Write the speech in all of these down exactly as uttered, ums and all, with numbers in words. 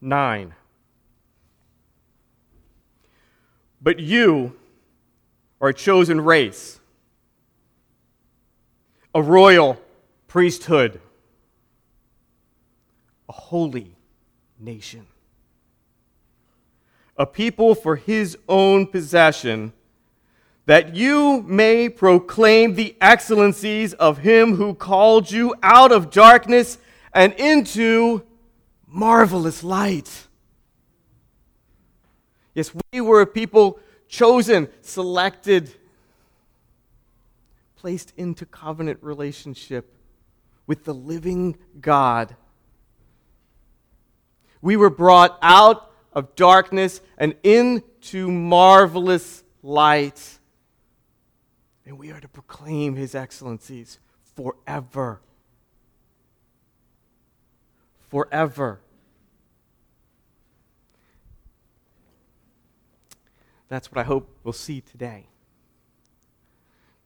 nine. But you are a chosen race, a royal priesthood, a holy nation, a people for his own possession, that you may proclaim the excellencies of him who called you out of darkness and into marvelous light. Yes, we were a people chosen, selected, placed into covenant relationship with the living God. We were brought out of darkness and into marvelous light. And we are to proclaim his excellencies forever. Forever. That's what I hope we'll see today.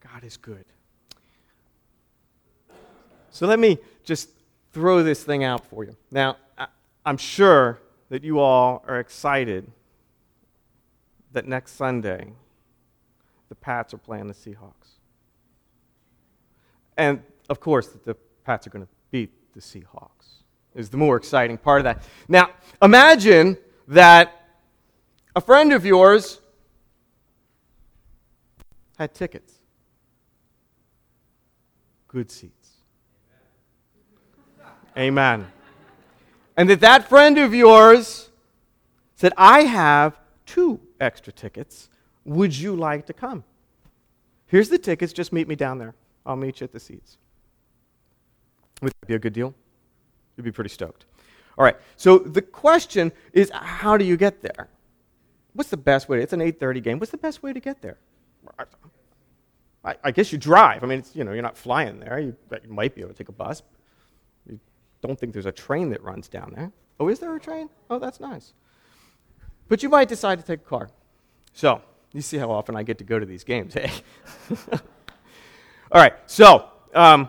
God is good. So let me just throw this thing out for you. Now, I'm sure that you all are excited that next Sunday the Pats are playing the Seahawks. And, of course, that the Pats are going to beat the Seahawks is the more exciting part of that. Now, imagine that a friend of yours had tickets. Good seats. Amen. And that that friend of yours said, I have two extra tickets. Would you like to come? Here's the tickets. Just meet me down there. I'll meet you at the seats. Would that be a good deal? You'd be pretty stoked. All right. So the question is, how do you get there? What's the best way? It's an eight thirty game. What's the best way to get there? I, I guess you drive. I mean, it's, you know, you're not flying there. You, you might be able to take a bus. You don't think there's a train that runs down there. Oh, is there a train? Oh, that's nice. But you might decide to take a car. So, you see how often I get to go to these games, hey? All right, so um,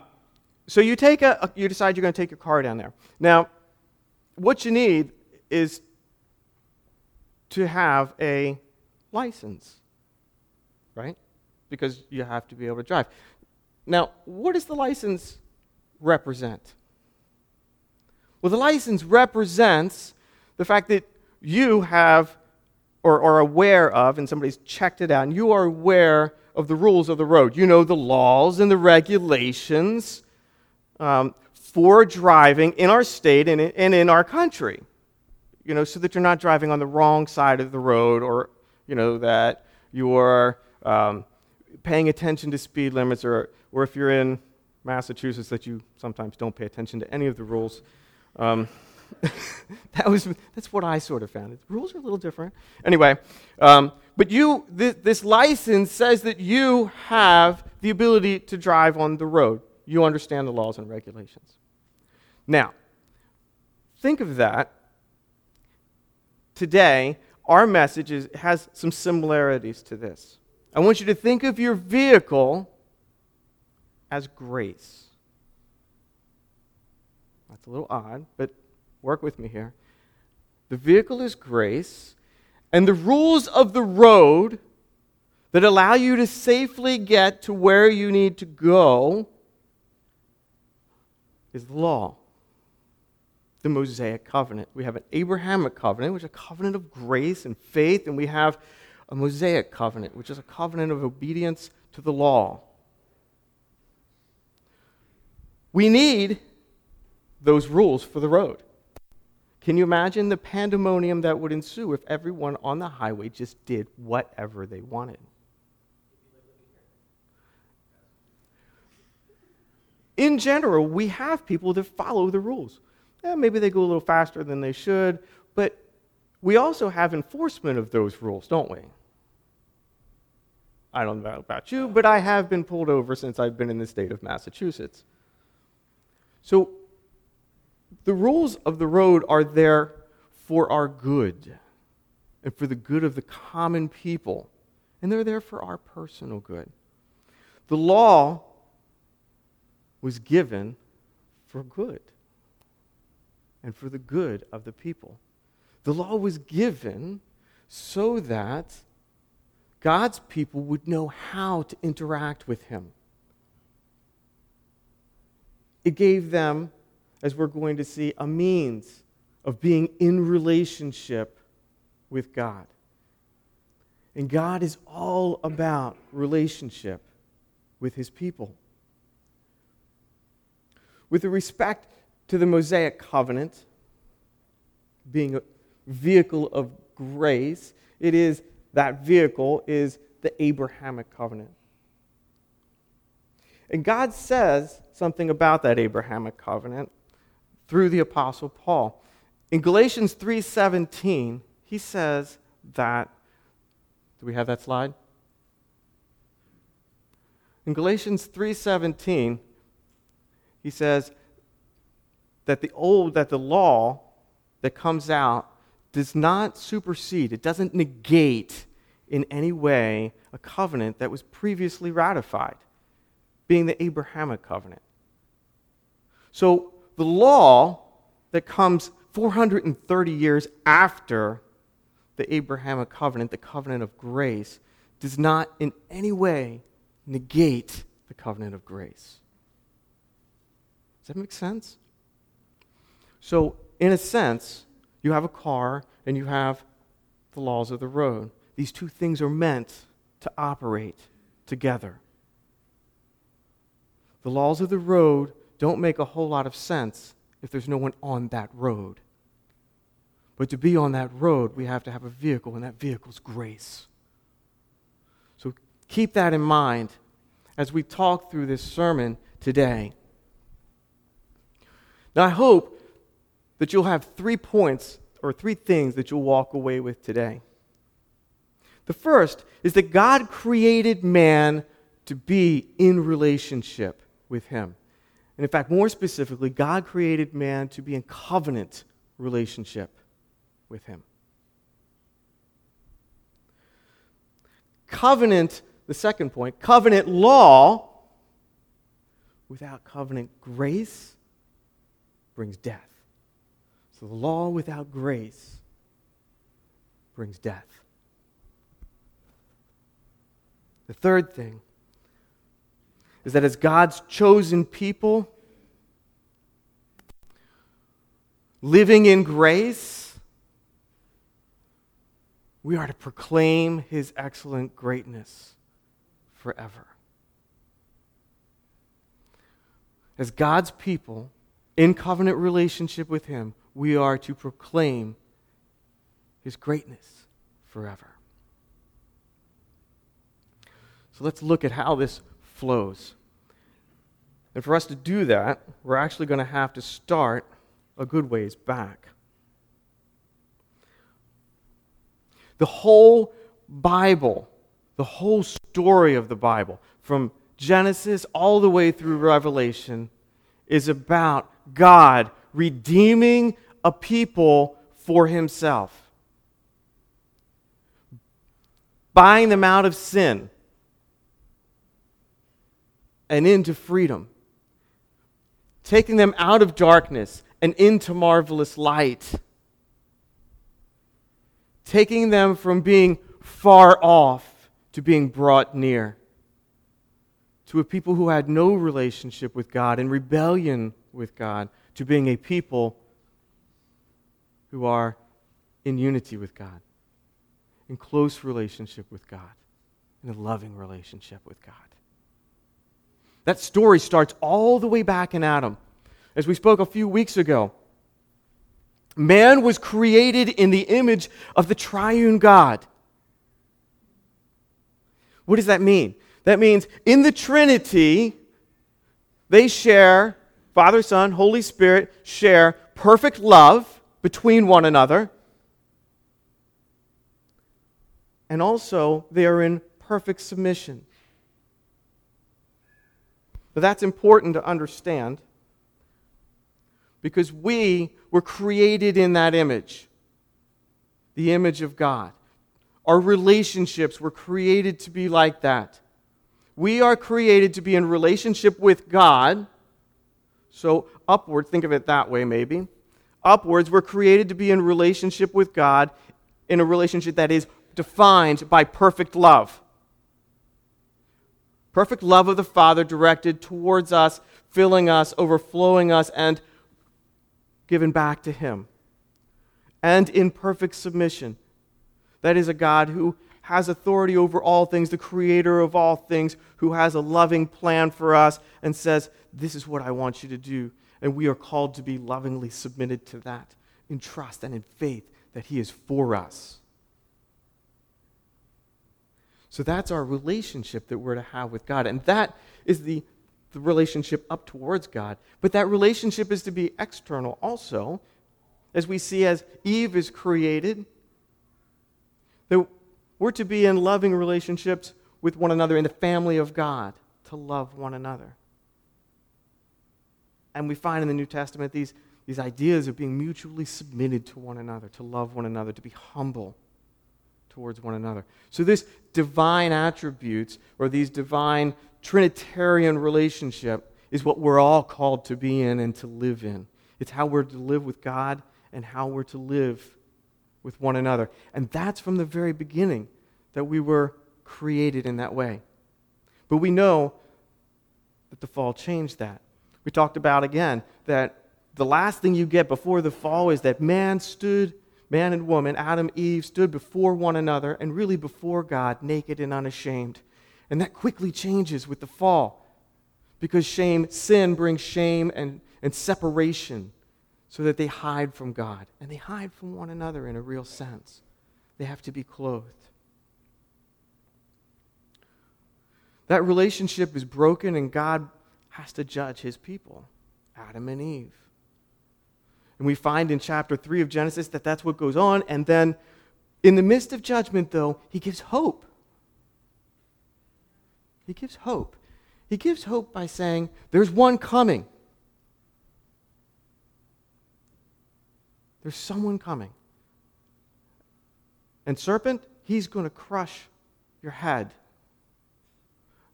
so you take a, a you decide you're going to take your car down there. Now, what you need is to have a license, right? Because you have to be able to drive. Now, what does the license represent? Well, the license represents the fact that you have or are aware of, and somebody's checked it out, and you are aware of the rules of the road. You know the laws and the regulations um, for driving in our state and in our country, you know, so that you're not driving on the wrong side of the road, or, you know, that you're um, paying attention to speed limits, or, or if you're in Massachusetts, that you sometimes don't pay attention to any of the rules. Um that was that's what I sort of found. The rules are a little different. Anyway, um, but you th- this license says that you have the ability to drive on the road. You understand the laws and regulations. Now, think of that. Today, our message is, has some similarities to this. I want you to think of your vehicle as grace. That's a little odd, but work with me here. The vehicle is grace, and the rules of the road that allow you to safely get to where you need to go is the law, the Mosaic covenant. We have an Abrahamic covenant, which is a covenant of grace and faith, and we have a Mosaic covenant, which is a covenant of obedience to the law. We need those rules for the road. Can you imagine the pandemonium that would ensue if everyone on the highway just did whatever they wanted? In general, we have people that follow the rules. Eh, maybe they go a little faster than they should, but we also have enforcement of those rules, don't we? I don't know about you, but I have been pulled over since I've been in the state of Massachusetts. So, the rules of the road are there for our good and for the good of the common people, and they're there for our personal good. The law was given for good and for the good of the people. The law was given so that God's people would know how to interact with him. It gave them, as we're going to see, a means of being in relationship with God. And God is all about relationship with his people. With respect to the Mosaic covenant, being a vehicle of grace, it is that vehicle is the Abrahamic covenant. And God says something about that Abrahamic covenant through the Apostle Paul. In Galatians three seventeen, he says that, do we have that slide? In Galatians three seventeen, he says that the old, that the law that comes out does not supersede, it doesn't negate in any way a covenant that was previously ratified, being the Abrahamic covenant. So the law that comes four hundred thirty years after the Abrahamic covenant, the covenant of grace, does not in any way negate the covenant of grace. Does that make sense? So, in a sense, you have a car and you have the laws of the road. These two things are meant to operate together. The laws of the road don't make a whole lot of sense if there's no one on that road. But to be on that road, we have to have a vehicle, and that vehicle's grace. So keep that in mind as we talk through this sermon today. Now I hope that you'll have three points or three things that you'll walk away with today. The first is that God created man to be in relationship with him. And in fact, more specifically, God created man to be in covenant relationship with him. Covenant, the second point, covenant law without covenant grace brings death. So the law without grace brings death. The third thing is that as God's chosen people, living in grace, we are to proclaim his excellent greatness forever. As God's people, in covenant relationship with him, we are to proclaim his greatness forever. So let's look at how this flows. And for us to do that, we're actually going to have to start a good ways back. The whole Bible, the whole story of the Bible, from Genesis all the way through Revelation, is about God redeeming a people for himself, buying them out of sin and into freedom, taking them out of darkness and into marvelous light, taking them from being far off to being brought near, to a people who had no relationship with God and rebellion with God, to being a people who are in unity with God, in close relationship with God, in a loving relationship with God. That story starts all the way back in Adam. As we spoke a few weeks ago, man was created in the image of the triune God. What does that mean? That means in the Trinity, they share, Father, Son, Holy Spirit share perfect love between one another. And also, they are in perfect submission. But that's important to understand because we were created in that image, the image of God. Our relationships were created to be like that. We are created to be in relationship with God. So upward, think of it that way maybe. upwards, we're created to be in relationship with God, in a relationship that is defined by perfect love. Perfect love of the Father directed towards us, filling us, overflowing us, and given back to Him. And in perfect submission. That is a God who has authority over all things, the creator of all things, who has a loving plan for us and says, this is what I want you to do. And we are called to be lovingly submitted to that in trust and in faith that He is for us. So that's our relationship that we're to have with God. And that is the, the relationship up towards God. But that relationship is to be external also. As we see as Eve is created, that we're to be in loving relationships with one another in the family of God, to love one another. And we find in the New Testament these, these ideas of being mutually submitted to one another, to love one another, to be humble towards one another. So this divine attributes, or these divine Trinitarian relationship, is what we're all called to be in and to live in. It's how we're to live with God and how we're to live with one another. And that's from the very beginning that we were created in that way. But we know that the fall changed that. We talked about again that the last thing you get before the fall is that man stood, man and woman, Adam and Eve, stood before one another and really before God, naked and unashamed. And that quickly changes with the fall, because shame, sin brings shame and, and separation, so that they hide from God and they hide from one another in a real sense. They have to be clothed. That relationship is broken, and God has to judge His people, Adam and Eve. And we find in chapter three of Genesis that that's what goes on. And then in the midst of judgment, though, He gives hope. He gives hope. He gives hope by saying, there's one coming. There's someone coming. And serpent, he's going to crush your head.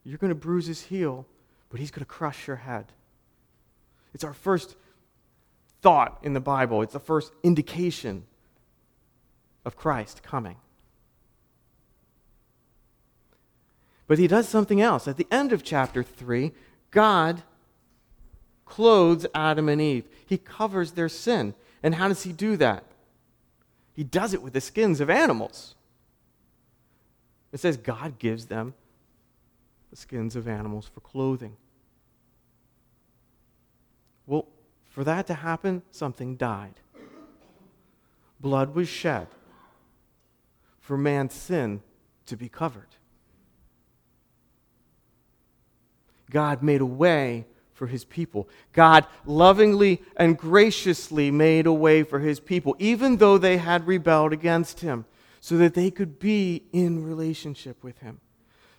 You're going to bruise his heel, but he's going to crush your head. It's our first thought in the Bible. It's the first indication of Christ coming. But He does something else. At the end of chapter three, God clothes Adam and Eve. He covers their sin. And how does He do that? He does it with the skins of animals. It says God gives them the skins of animals for clothing. Well, for that to happen, something died. Blood was shed for man's sin to be covered. God made a way for His people. God lovingly and graciously made a way for His people, even though they had rebelled against Him, so that they could be in relationship with Him.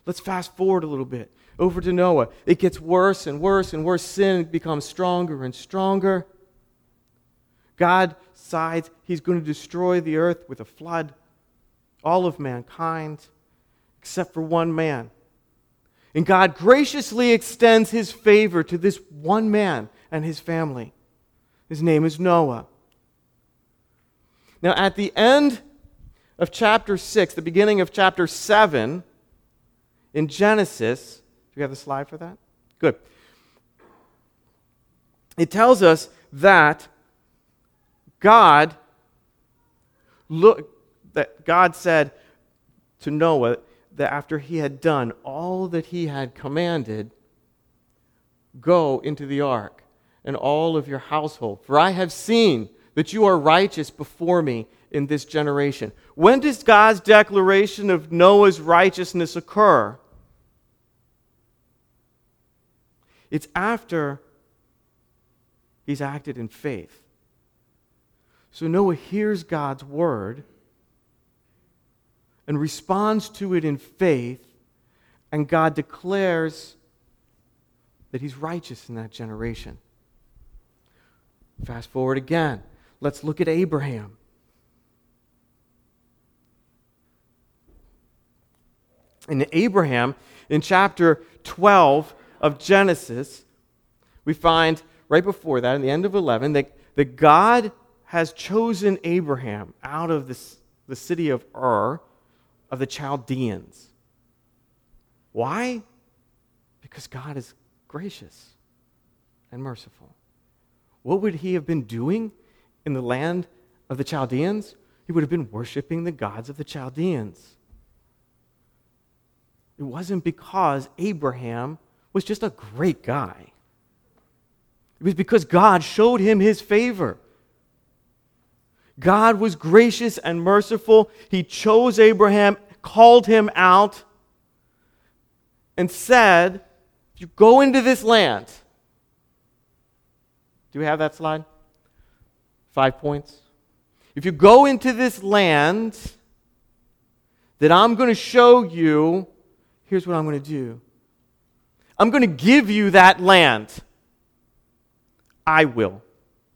Let's fast forward a little bit, over to Noah. It gets worse and worse and worse. Sin becomes stronger and stronger. God decides He's going to destroy the earth with a flood, all of mankind, except for one man. And God graciously extends His favor to this one man and his family. His name is Noah. Now, at the end of chapter six, the beginning of chapter seven, in Genesis, do you have the slide for that? Good. It tells us that God, look, that God said to Noah that after he had done all that He had commanded, go into the ark and all of your household, for I have seen that you are righteous before me in this generation. When does God's declaration of Noah's righteousness occur? It's after he's acted in faith. So Noah hears God's word and responds to it in faith, and God declares that he's righteous in that generation. Fast forward again. Let's look at Abraham. And Abraham, in chapter twelve of Genesis, we find right before that, in the end of eleven, that, that God has chosen Abraham out of this, the city of Ur of the Chaldeans. Why? Because God is gracious and merciful. What would he have been doing in the land of the Chaldeans? He would have been worshiping the gods of the Chaldeans. It wasn't because Abraham was just a great guy. It was because God showed him his favor. God was gracious and merciful. He chose Abraham, called him out, and said, you go into this land. Do we have that slide? Five points. If you go into this land that I'm going to show you, here's what I'm going to do. I'm going to give you that land. I will.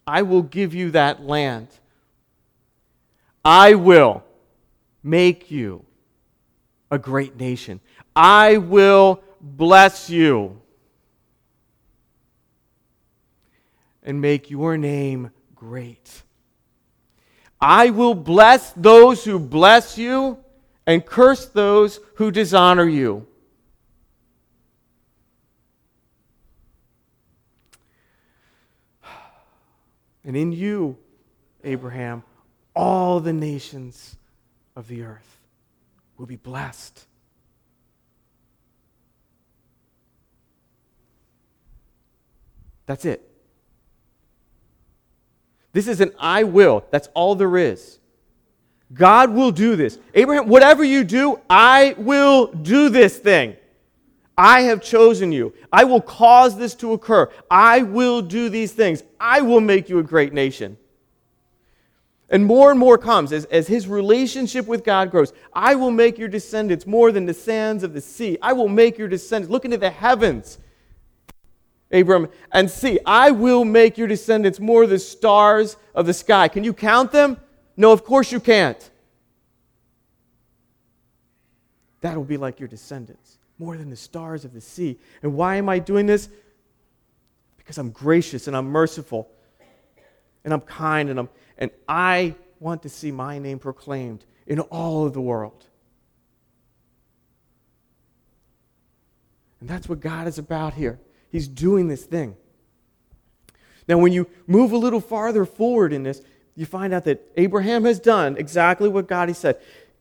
I will give you that land. I will make you a great nation. I will bless you and make your name great. I will bless those who bless you and curse those who dishonor you. And in you, Abraham, all the nations of the earth will be blessed. That's it. This is an I will. That's all there is. God will do this. Abraham, whatever you do, I will do this thing. I have chosen you. I will cause this to occur. I will do these things. I will make you a great nation. And more and more comes as, as his relationship with God grows. I will make your descendants more than the sands of the sea. I will make your descendants. Look into the heavens, Abram, and see. I will make your descendants more than the stars of the sky. Can you count them? No, of course you can't. That will be like your descendants, more than the stars of the sea. And why am I doing this? Because I'm gracious and I'm merciful and I'm kind and I'm and I want to see my name proclaimed in all of the world. And that's what God is about here. He's doing this thing. Now, when you move a little farther forward in this, you find out that Abraham has done exactly what God he said.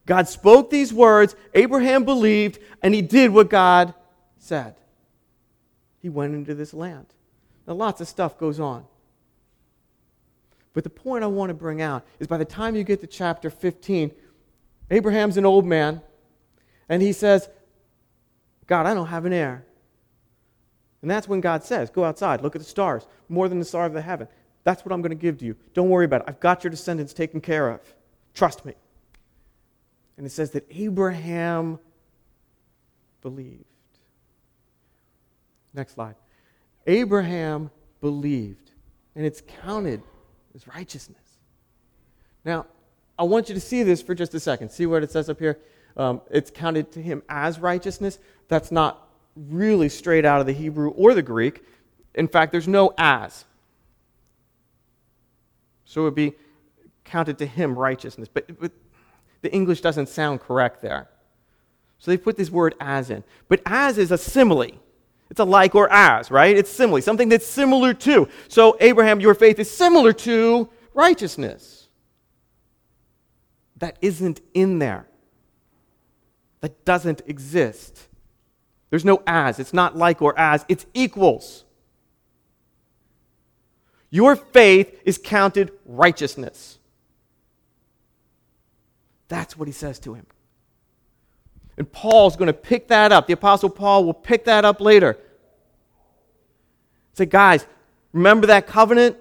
God spoke these words, Abraham believed, and he did what God said. He went into this land. Now, lots of stuff goes on. But the point I want to bring out is by the time you get to chapter fifteen, Abraham's an old man, and he says, God, I don't have an heir. And that's when God says, go outside, look at the stars, more than the star of the heaven. That's what I'm going to give to you. Don't worry about it. I've got your descendants taken care of. Trust me. And it says that Abraham believed. Next slide. Abraham believed, and it's counted as righteousness. Now, I want you to see this for just a second. See what it says up here? Um, it's counted to him as righteousness. That's not really straight out of the Hebrew or the Greek. In fact, there's no as. So it would be counted to him righteousness. But, but the English doesn't sound correct there. So they put this word as in. But as is a simile. It's a like or as, right? It's simile, something that's similar to. So Abraham, your faith is similar to righteousness. That isn't in there. That doesn't exist. There's no as. It's not like or as. It's equals. Your faith is counted righteousness. That's what he says to him. And Paul's going to pick that up. The Apostle Paul will pick that up later. Say, guys, remember that covenant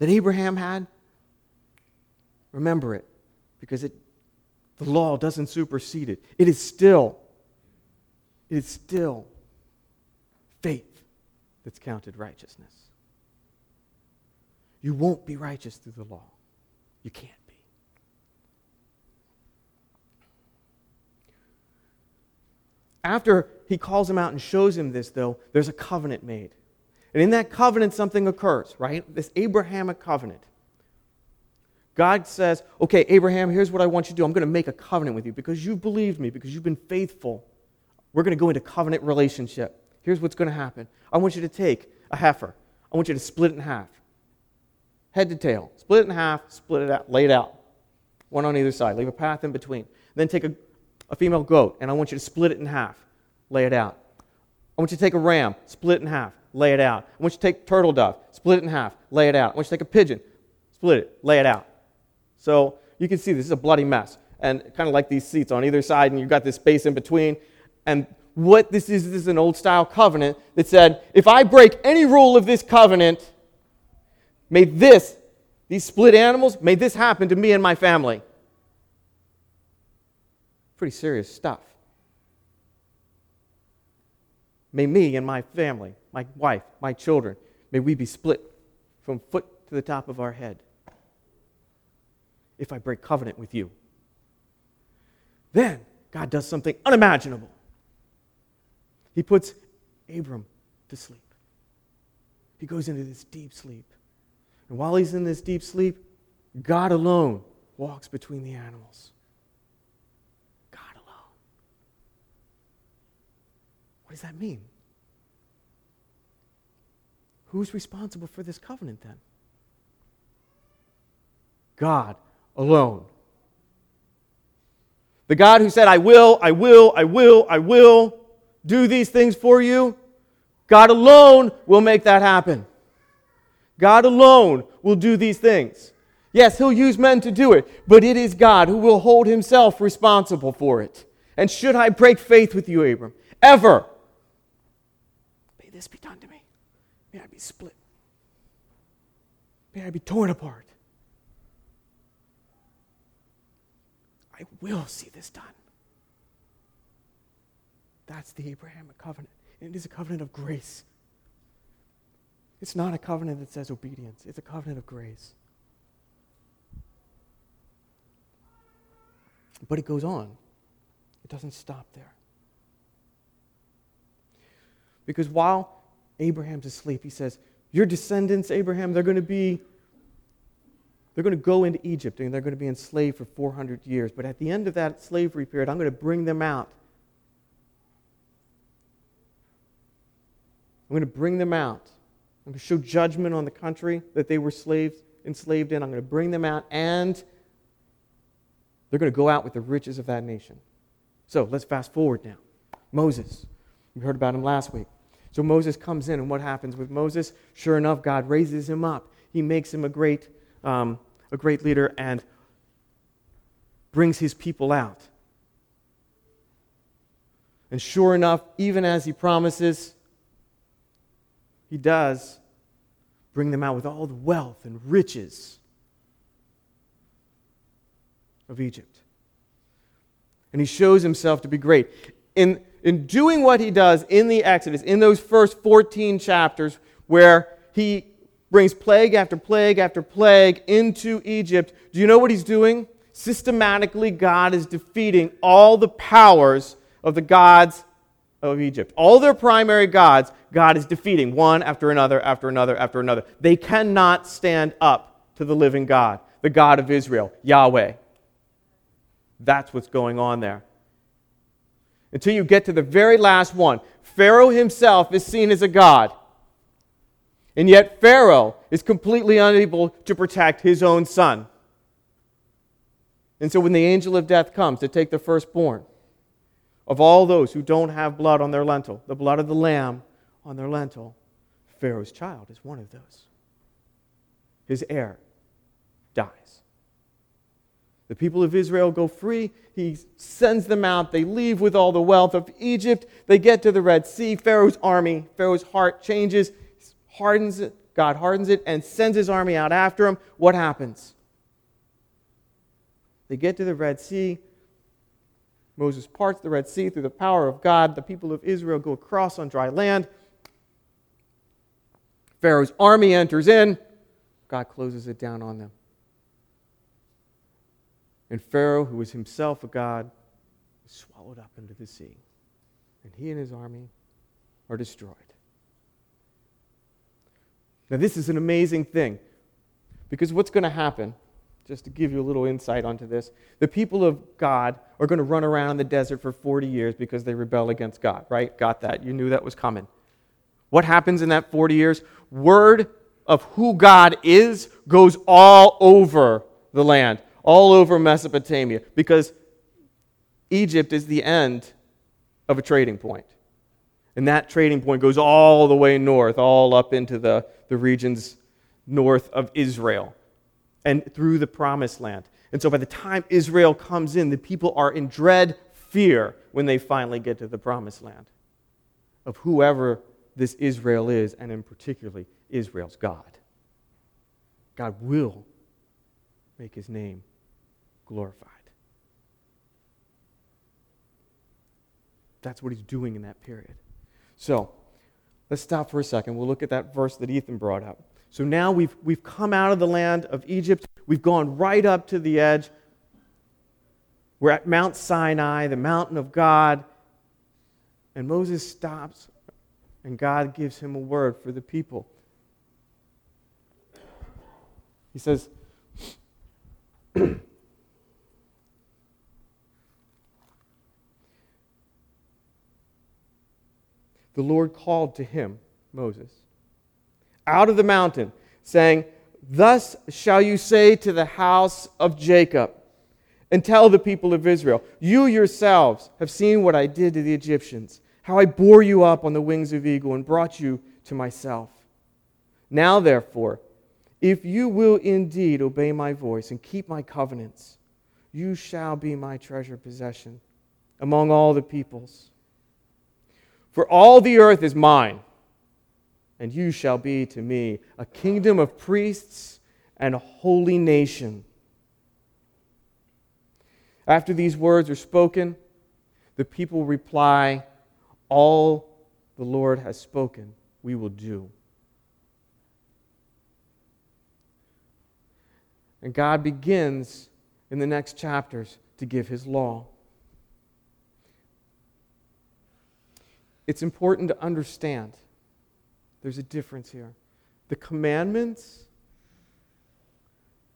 that Abraham had? Remember it, because it, the law doesn't supersede it. It is still, it is still faith that's counted righteousness. You won't be righteous through the law. You can't be. After he calls him out and shows him this, though, there's a covenant made. And in that covenant, something occurs, right? This Abrahamic covenant. God says, okay, Abraham, here's what I want you to do. I'm going to make a covenant with you because you've believed me, because you've been faithful. We're going to go into covenant relationship. Here's what's going to happen. I want you to take a heifer. I want you to split it in half. Head to tail. Split it in half, split it out, lay it out. One on either side. Leave a path in between. Then take a, a female goat, and I want you to split it in half. Lay it out. I want you to take a ram. Split it in half. Lay it out. I want you to take turtle dove. Split it in half. Lay it out. I want you to take a pigeon. Split it. Lay it out. So you can see this is a bloody mess. And kind of like these seats on either side, and you've got this space in between. And what this is, this is an old-style covenant that said, if I break any rule of this covenant, may this, these split animals, may this happen to me and my family. Pretty serious stuff. May me and my family, my wife, my children, may we be split from foot to the top of our head if I break covenant with you. Then God does something unimaginable. He puts Abram to sleep. He goes into this deep sleep. And while he's in this deep sleep, God alone walks between the animals. God alone. What does that mean? Who's responsible for this covenant then? God alone. The God who said, I will, I will, I will, I will do these things for you, God alone will make that happen. God alone will do these things. Yes, He'll use men to do it, but it is God who will hold Himself responsible for it. And should I break faith with you, Abram, ever, may this be done to me. May I be split. May I be torn apart. I will see this done. That's the Abrahamic covenant. And it is a covenant of grace. It's not a covenant that says obedience. It's a covenant of grace. But it goes on. It doesn't stop there. Because while Abraham's asleep, he says, your descendants, Abraham, they're going to be, they're going to go into Egypt and they're going to be enslaved for four hundred years. But at the end of that slavery period, I'm going to bring them out. I'm going to bring them out. I'm going to show judgment on the country that they were slaves, enslaved in. I'm going to bring them out, and they're going to go out with the riches of that nation. So let's fast forward now. Moses. We heard about him last week. So Moses comes in, and what happens with Moses? Sure enough, God raises him up. He makes him a great, um, a great leader and brings his people out. And sure enough, even as he promises, He does bring them out with all the wealth and riches of Egypt. And He shows Himself to be great. In, in doing what He does in the Exodus, in those first fourteen chapters where He brings plague after plague after plague into Egypt, do you know what He's doing? Systematically, God is defeating all the powers of the gods of Egypt. All their primary gods, God is defeating one after another, after another, after another. They cannot stand up to the living God, the God of Israel, Yahweh. That's what's going on there. Until you get to the very last one. Pharaoh himself is seen as a god. And yet Pharaoh is completely unable to protect his own son. And so when the angel of death comes to take the firstborn of all those who don't have blood on their lentil, the blood of the lamb on their lentil, Pharaoh's child is one of those. His heir dies. The people of Israel go free. He sends them out. They leave with all the wealth of Egypt. They get to the Red Sea. Pharaoh's army, Pharaoh's heart changes, hardens it. God hardens it and sends His army out after him. What happens? They get to the Red Sea. Moses parts the Red Sea through the power of God. The people of Israel go across on dry land. Pharaoh's army enters in. God closes it down on them. And Pharaoh, who is himself a god, is swallowed up into the sea. And he and his army are destroyed. Now this is an amazing thing. Because what's going to happen just to give you a little insight onto this, the people of God are going to run around in the desert for forty years because they rebel against God, right? Got that. You knew that was coming. What happens in that forty years? Word of who God is goes all over the land, all over Mesopotamia, because Egypt is the end of a trading point. And that trading point goes all the way north, all up into the, the regions north of Israel and through the Promised Land. And so by the time Israel comes in, the people are in dread fear when they finally get to the Promised Land of whoever this Israel is, and in particularly Israel's God. God will make his name glorified. That's what he's doing in that period. So let's stop for a second. We'll look at that verse that Ethan brought up. So now we've we've come out of the land of Egypt. We've gone right up to the edge. We're at Mount Sinai, the mountain of God. And Moses stops, and God gives him a word for the people. He says, the Lord called to him, Moses, out of the mountain, saying, thus shall you say to the house of Jacob, and tell the people of Israel, you yourselves have seen what I did to the Egyptians, how I bore you up on the wings of eagle and brought you to myself. Now therefore, if you will indeed obey my voice and keep my covenants, you shall be my treasured possession among all the peoples. For all the earth is mine, and you shall be to me a kingdom of priests and a holy nation. After these words are spoken, the people reply, all the Lord has spoken, we will do. And God begins in the next chapters to give his law. It's important to understand there's a difference here. The commandments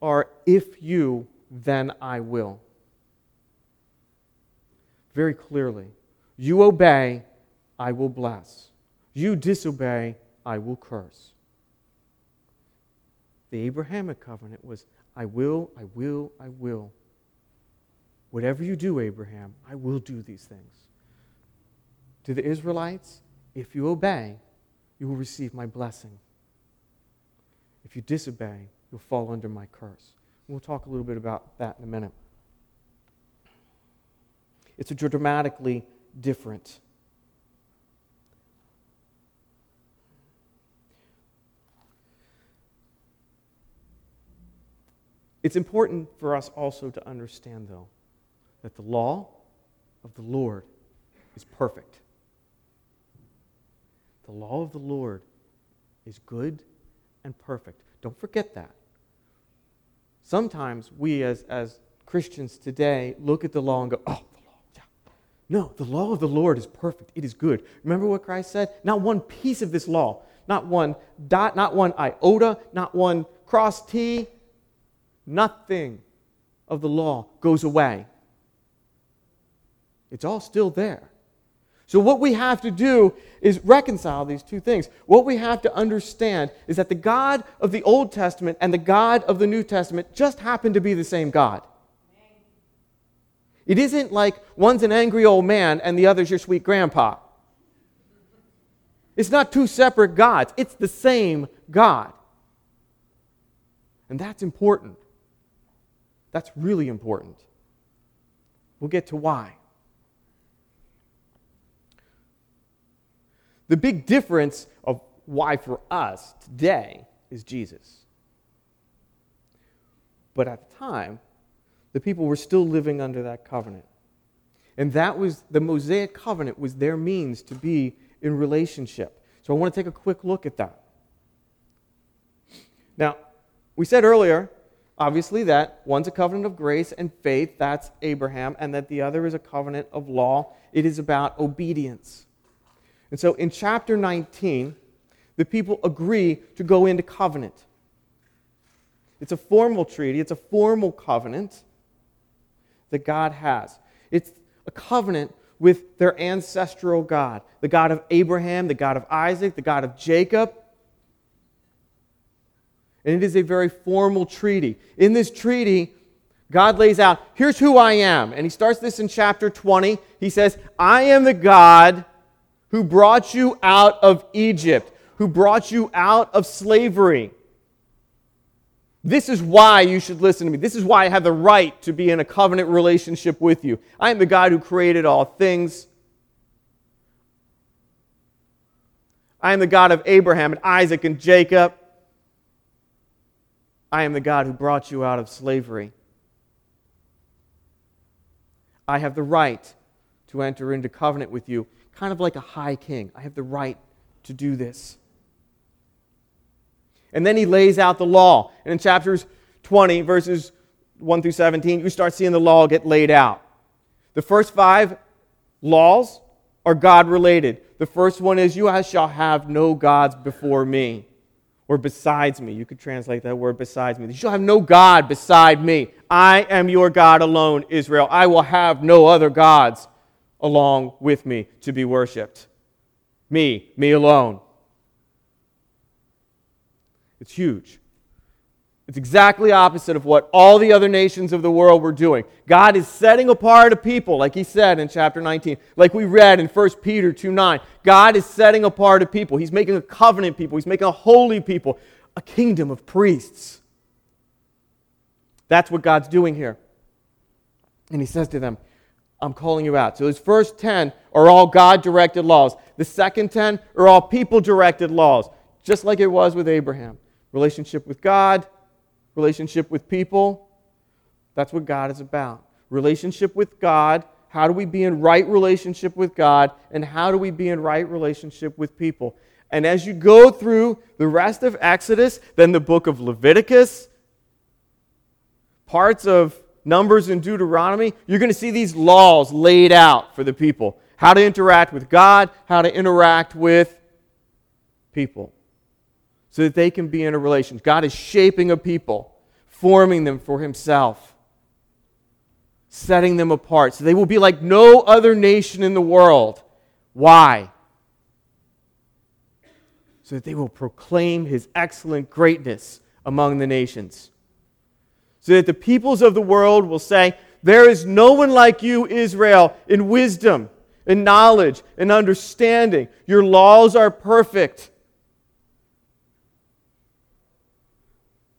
are if you, then I will. Very clearly. You obey, I will bless. You disobey, I will curse. The Abrahamic covenant was, I will, I will, I will. Whatever you do, Abraham, I will do these things. To the Israelites, if you obey, you will receive my blessing. If you disobey, you'll fall under my curse. We'll talk a little bit about that in a minute. It's dramatically different. It's important for us also to understand, though, that the law of the Lord is perfect. The law of the Lord is good and perfect. Don't forget that. Sometimes we as, as Christians today look at the law and go, oh, the law. Yeah. No, the law of the Lord is perfect. It is good. Remember what Christ said? Not one piece of this law, not one dot, not one iota, not one cross T, nothing of the law goes away. It's all still there. So what we have to do is reconcile these two things. What we have to understand is that the God of the Old Testament and the God of the New Testament just happen to be the same God. It isn't like one's an angry old man and the other's your sweet grandpa. It's not two separate gods. It's the same God. And that's important. That's really important. We'll get to why. The big difference of why for us today is Jesus. But at the time, the people were still living under that covenant. And that was, the Mosaic covenant was their means to be in relationship. So I want to take a quick look at that. Now, we said earlier, obviously, that one's a covenant of grace and faith, that's Abraham, and that the other is a covenant of law. It is about obedience. And so in chapter nineteen, the people agree to go into covenant. It's a formal treaty. It's a formal covenant that God has. It's a covenant with their ancestral God, the God of Abraham, the God of Isaac, the God of Jacob. And it is a very formal treaty. In this treaty, God lays out, here's who I am. And he starts this in chapter twenty. He says, I am the God who brought you out of Egypt, who brought you out of slavery. This is why you should listen to me. This is why I have the right to be in a covenant relationship with you. I am the God who created all things. I am the God of Abraham and Isaac and Jacob. I am the God who brought you out of slavery. I have the right to enter into covenant with you, kind of like a high king. I have the right to do this. And then he lays out the law. And in chapters twenty, verses one through seventeen, you start seeing the law get laid out. The first five laws are God-related. The first one is, you shall have no gods before me, or besides me. You could translate that word besides me. You shall have no God beside me. I am your God alone, Israel. I will have no other gods along with me to be worshipped. Me, me alone. It's huge. It's exactly opposite of what all the other nations of the world were doing. God is setting apart a people, like he said in chapter nineteen, like we read in First Peter two nine. God is setting apart a people. He's making a covenant people. He's making a holy people, a kingdom of priests. That's what God's doing here. And he says to them, I'm calling you out. So those first ten are all God-directed laws. The second ten are all people-directed laws, just like it was with Abraham. Relationship with God, relationship with people. That's what God is about. Relationship with God. How do we be in right relationship with God? And how do we be in right relationship with people? And as you go through the rest of Exodus, then the book of Leviticus, parts of Numbers and Deuteronomy, you're going to see these laws laid out for the people. How to interact with God, how to interact with people, so that they can be in a relation. God is shaping a people, forming them for himself, setting them apart, so they will be like no other nation in the world. Why? So that they will proclaim his excellent greatness among the nations. So that the peoples of the world will say, there is no one like you, Israel, in wisdom, in knowledge, in understanding. Your laws are perfect.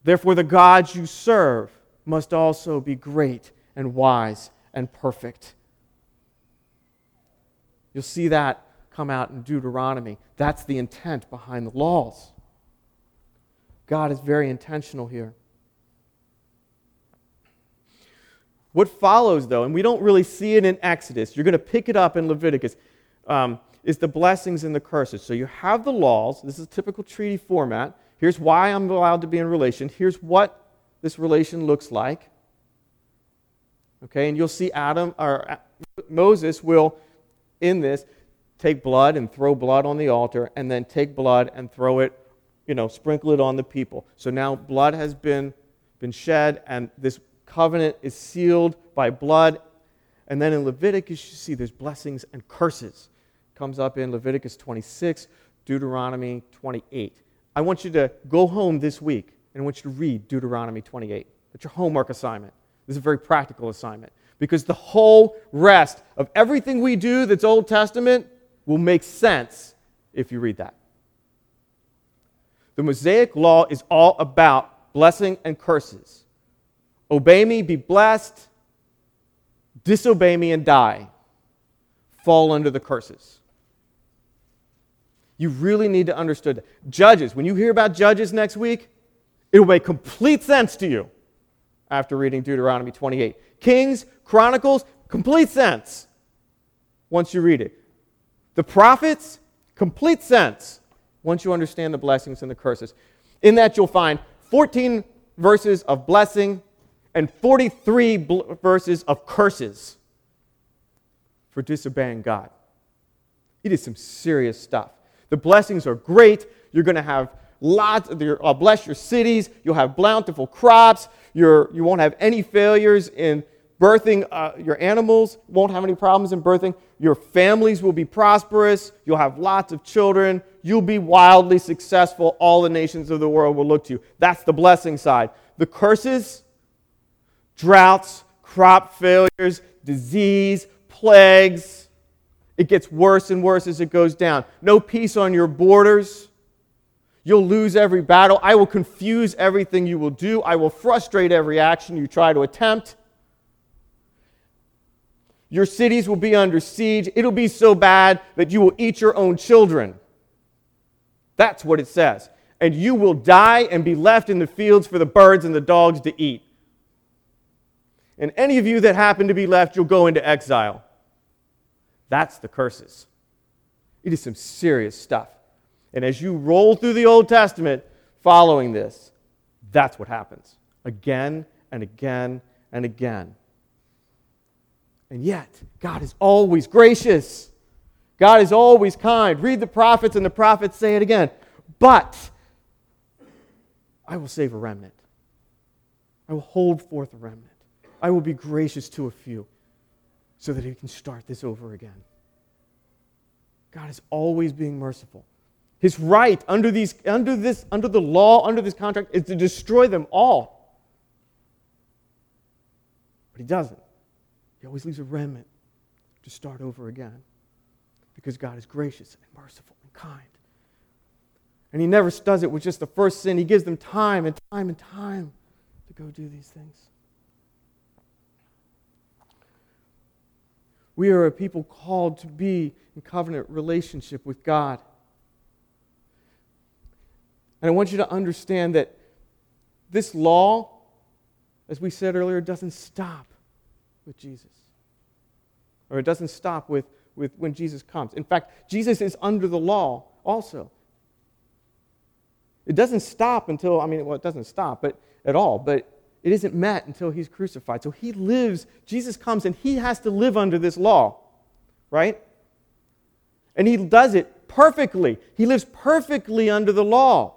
Therefore, the gods you serve must also be great and wise and perfect. You'll see that come out in Deuteronomy. That's the intent behind the laws. God is very intentional here. What follows, though, and we don't really see it in Exodus, you're going to pick it up in Leviticus, um, is the blessings and the curses. So you have the laws. This is a typical treaty format. Here's why I'm allowed to be in relation. Here's what this relation looks like. Okay, and you'll see Adam or Moses will, in this, take blood and throw blood on the altar, and then take blood and throw it, you know, sprinkle it on the people. So now blood has been, been shed, and this covenant is sealed by blood. And then in Leviticus, you see there's blessings and curses. It comes up in Leviticus twenty-six, Deuteronomy twenty-eight. I want you to go home this week and I want you to read Deuteronomy twenty-eight. That's your homework assignment. This is a very practical assignment, because the whole rest of everything we do that's Old Testament will make sense if you read that. The Mosaic Law is all about blessing and curses. Obey me, be blessed. Disobey me and die. Fall under the curses. You really need to understand that. Judges, when you hear about Judges next week, it will make complete sense to you after reading Deuteronomy twenty-eight. Kings, Chronicles, complete sense once you read it. The prophets, complete sense once you understand the blessings and the curses. In that you'll find fourteen verses of blessing and forty-three bl- verses of curses for disobeying God. It is some serious stuff. The blessings are great. You're going to have lots of your, uh, bless your cities. You'll have bountiful crops. You're, you won't have any failures in birthing. Uh, your animals won't have any problems in birthing. Your families will be prosperous. You'll have lots of children. You'll be wildly successful. All the nations of the world will look to you. That's the blessing side. The curses, droughts, crop failures, disease, plagues. It gets worse and worse as it goes down. No peace on your borders. You'll lose every battle. I will confuse everything you will do. I will frustrate every action you try to attempt. Your cities will be under siege. It'll be so bad that you will eat your own children. That's what it says. And you will die and be left in the fields for the birds and the dogs to eat. And any of you that happen to be left, you'll go into exile. That's the curses. It is some serious stuff. And as you roll through the Old Testament following this, that's what happens again and again and again. And yet, God is always gracious. God is always kind. Read the prophets, and the prophets say it again. But I will save a remnant. I will hold forth a remnant. I will be gracious to a few so that He can start this over again. God is always being merciful. His right under these, under this, under the law, under this contract is to destroy them all. But He doesn't. He always leaves a remnant to start over again because God is gracious and merciful and kind. And He never does it with just the first sin. He gives them time and time and time to go do these things. We are a people called to be in covenant relationship with God. And I want you to understand that this law, as we said earlier, doesn't stop with Jesus. Or it doesn't stop with, with when Jesus comes. In fact, Jesus is under the law also. It doesn't stop until, I mean, well, it doesn't stop but at all, but it isn't met until He's crucified. So He lives, Jesus comes, and He has to live under this law, right? And He does it perfectly. He lives perfectly under the law.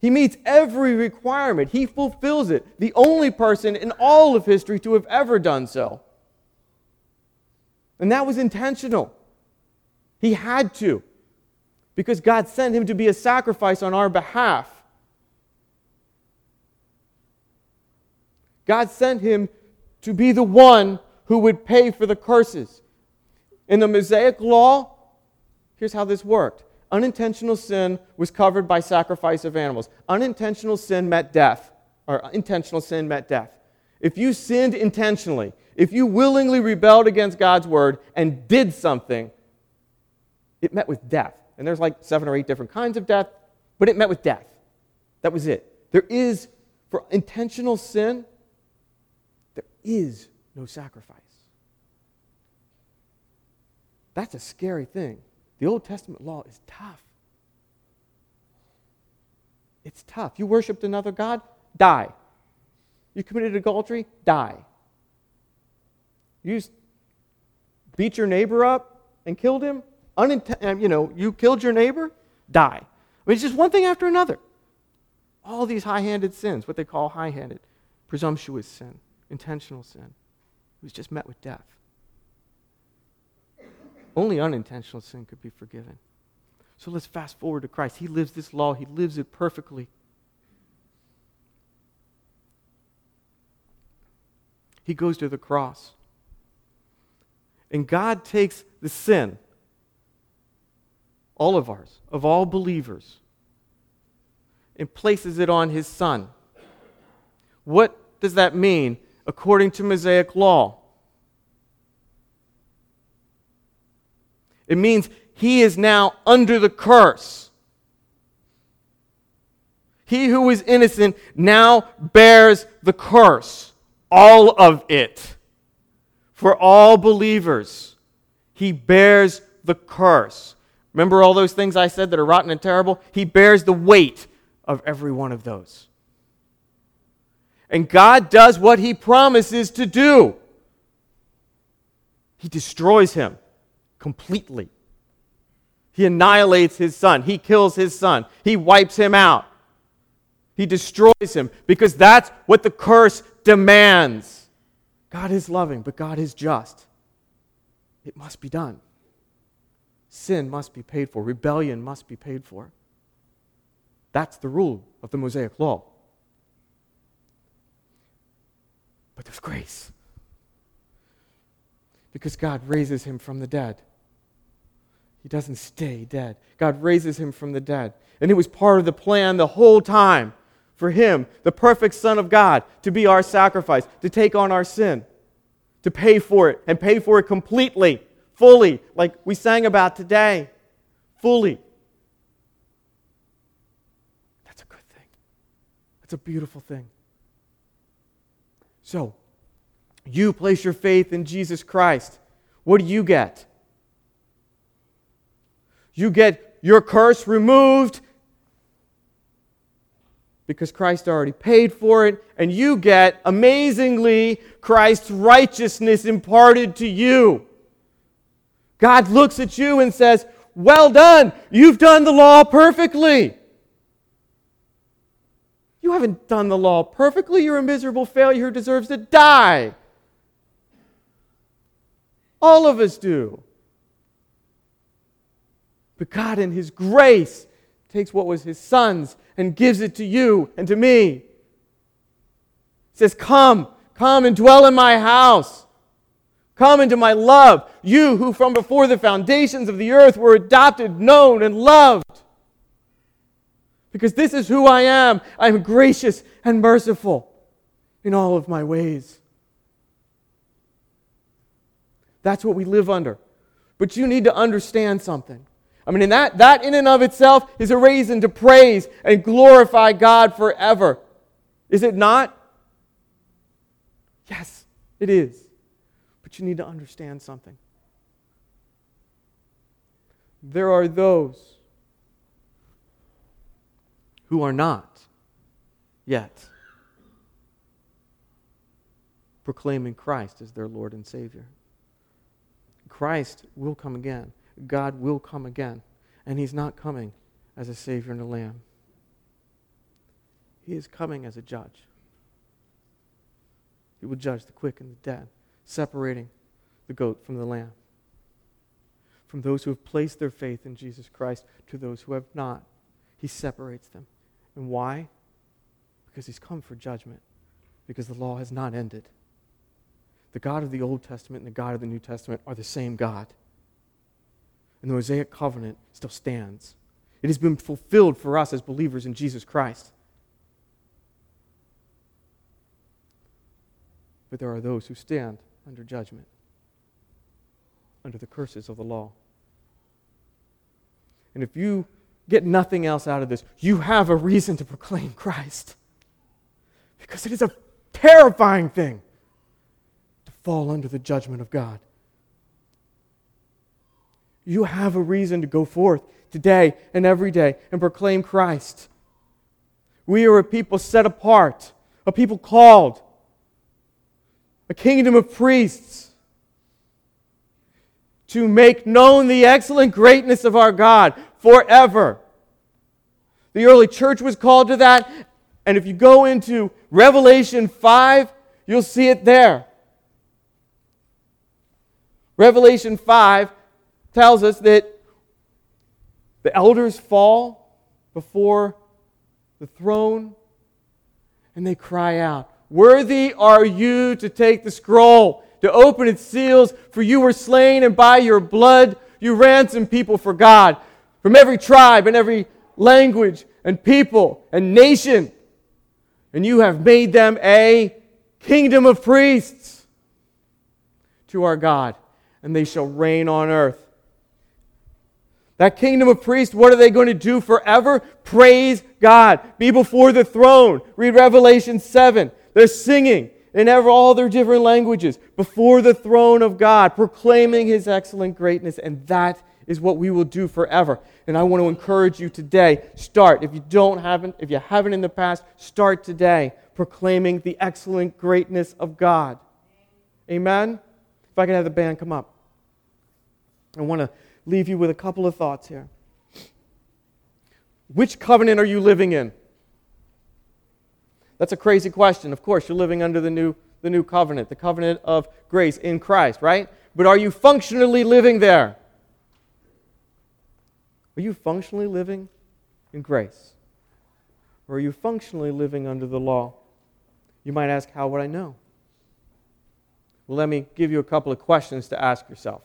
He meets every requirement. He fulfills it. The only person in all of history to have ever done so. And that was intentional. He had to, because God sent Him to be a sacrifice on our behalf. God sent Him to be the one who would pay for the curses. In the Mosaic Law, here's how this worked. Unintentional sin was covered by sacrifice of animals. Unintentional sin met death, or intentional sin met death. If you sinned intentionally, if you willingly rebelled against God's word and did something, it met with death. And there's like seven or eight different kinds of death, but it met with death. That was it. There is, for intentional sin, there is no sacrifice. That's a scary thing. The Old Testament law is tough. It's tough. You worshipped another god? Die. You committed adultery? Die. You beat your neighbor up and killed him? Uninten- you know, you killed your neighbor? Die. I mean, it's just one thing after another. All these high-handed sins, what they call high-handed, presumptuous sin, intentional sin. It was just met with death. Only unintentional sin could be forgiven. So let's fast forward to Christ. He lives this law. He lives it perfectly. He goes to the cross. And God takes the sin, all of ours, of all believers, and places it on His Son. What does that mean according to Mosaic law? It means He is now under the curse. He who is innocent now bears the curse, all of it. For all believers, He bears the curse. Remember all those things I said that are rotten and terrible? He bears the weight of every one of those. And God does what He promises to do. He destroys him completely. He annihilates his son. He kills his son. He wipes him out. He destroys him because that's what the curse demands. God is loving, but God is just. It must be done. Sin must be paid for. Rebellion must be paid for. That's the rule of the Mosaic Law. But there's grace. Because God raises him from the dead. He doesn't stay dead. God raises him from the dead. And it was part of the plan the whole time for him, the perfect Son of God, to be our sacrifice, to take on our sin, to pay for it, and pay for it completely. Fully, like we sang about today. Fully. That's a good thing. That's a beautiful thing. So, you place your faith in Jesus Christ. What do you get? You get your curse removed because Christ already paid for it, and you get, amazingly, Christ's righteousness imparted to you. God looks at you and says, well done, you've done the law perfectly. You haven't done the law perfectly. You're a miserable failure who deserves to die. All of us do. But God in His grace takes what was His Son's and gives it to you and to me. He says, come, come and dwell in my house. Come into my love, you who from before the foundations of the earth were adopted, known, and loved. Because this is who I am. I am gracious and merciful in all of my ways. That's what we live under. But you need to understand something. I mean, in that, that in and of itself is a reason to praise and glorify God forever. Is it not? Yes, it is. You need to understand something. There are those who are not yet proclaiming Christ as their Lord and Savior. Christ will come again. God will come again. And He's not coming as a Savior and a Lamb. He is coming as a judge. He will judge the quick and the dead, separating the goat from the lamb. From those who have placed their faith in Jesus Christ to those who have not, He separates them. And why? Because He's come for judgment. Because the law has not ended. The God of the Old Testament and the God of the New Testament are the same God. And the Mosaic covenant still stands. It has been fulfilled for us as believers in Jesus Christ. But there are those who stand under judgment, under the curses of the law. And if you get nothing else out of this, you have a reason to proclaim Christ. Because it is a terrifying thing to fall under the judgment of God. You have a reason to go forth today and every day and proclaim Christ. We are a people set apart, a people called, a kingdom of priests, to make known the excellent greatness of our God forever. The early church was called to that, and if you go into Revelation five, you'll see it there. Revelation five tells us that the elders fall before the throne, and they cry out, worthy are you to take the scroll, to open its seals, for you were slain, and by your blood you ransomed people for God, from every tribe and every language and people and nation. And you have made them a kingdom of priests to our God, and they shall reign on earth. That kingdom of priests, what are they going to do forever? Praise God. Be before the throne. Read Revelation seven. They're singing in all their different languages before the throne of God, proclaiming His excellent greatness, and that is what we will do forever. And I want to encourage you today, start. If you don't haven't, if you haven't in the past, start today proclaiming the excellent greatness of God. Amen? If I could have the band come up. I want to leave you with a couple of thoughts here. Which covenant are you living in? That's a crazy question. Of course, you're living under the new, the new covenant, the covenant of grace in Christ, right? But are you functionally living there? Are you functionally living in grace? Or are you functionally living under the law? You might ask, how would I know? Well, let me give you a couple of questions to ask yourself.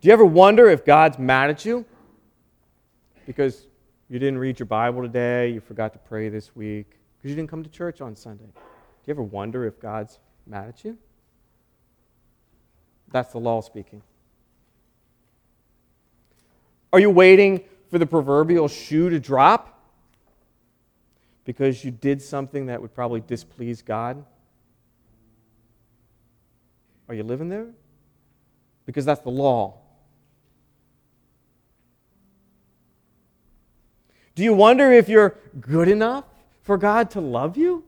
Do you ever wonder if God's mad at you? Because you didn't read your Bible today, you forgot to pray this week, because you didn't come to church on Sunday. Do you ever wonder if God's mad at you? That's the law speaking. Are you waiting for the proverbial shoe to drop because you did something that would probably displease God? Are you living there? Because that's the law. Do you wonder if you're good enough for God to love you?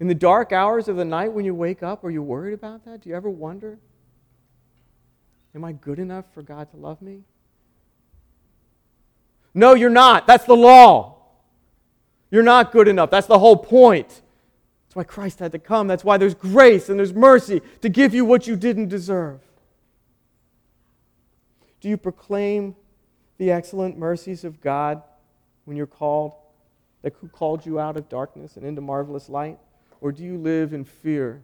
In the dark hours of the night when you wake up, are you worried about that? Do you ever wonder? Am I good enough for God to love me? No, you're not. That's the law. You're not good enough. That's the whole point. That's why Christ had to come. That's why there's grace and there's mercy to give you what you didn't deserve. Do you proclaim the excellent mercies of God when you're called, that who called you out of darkness and into marvelous light? Or do you live in fear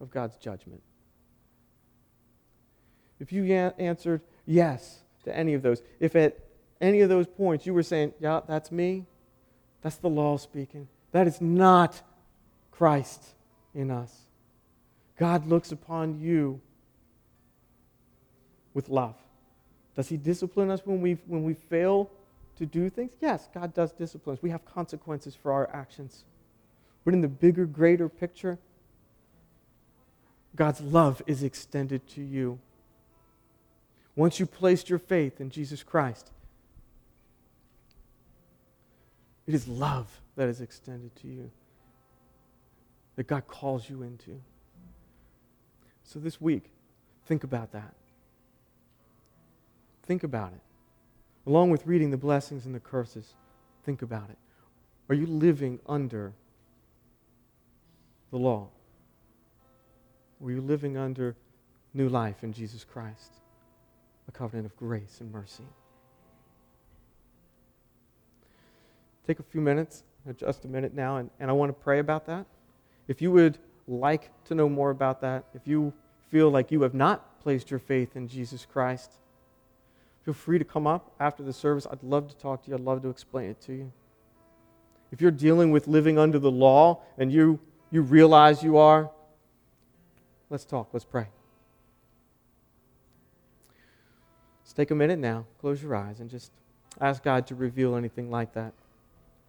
of God's judgment? If you answered yes to any of those, if at any of those points you were saying, yeah, that's me, that's the law speaking. That is not Christ in us. God looks upon you with love. Does He discipline us when we when we fail to do things? Yes, God does discipline us. We have consequences for our actions. But in the bigger, greater picture, God's love is extended to you. Once you placed your faith in Jesus Christ, it is love that is extended to you, that God calls you into. So this week, think about that. Think about it. Along with reading the blessings and the curses, think about it. Are you living under the law? Or are you living under new life in Jesus Christ? A covenant of grace and mercy. Take a few minutes, just a minute now, and, and I want to pray about that. If you would like to know more about that, if you feel like you have not placed your faith in Jesus Christ, feel free to come up after the service. I'd love to talk to you. I'd love to explain it to you. If you're dealing with living under the law and you, you realize you are, let's talk. Let's pray. Take a minute now, close your eyes, and just ask God to reveal anything like that.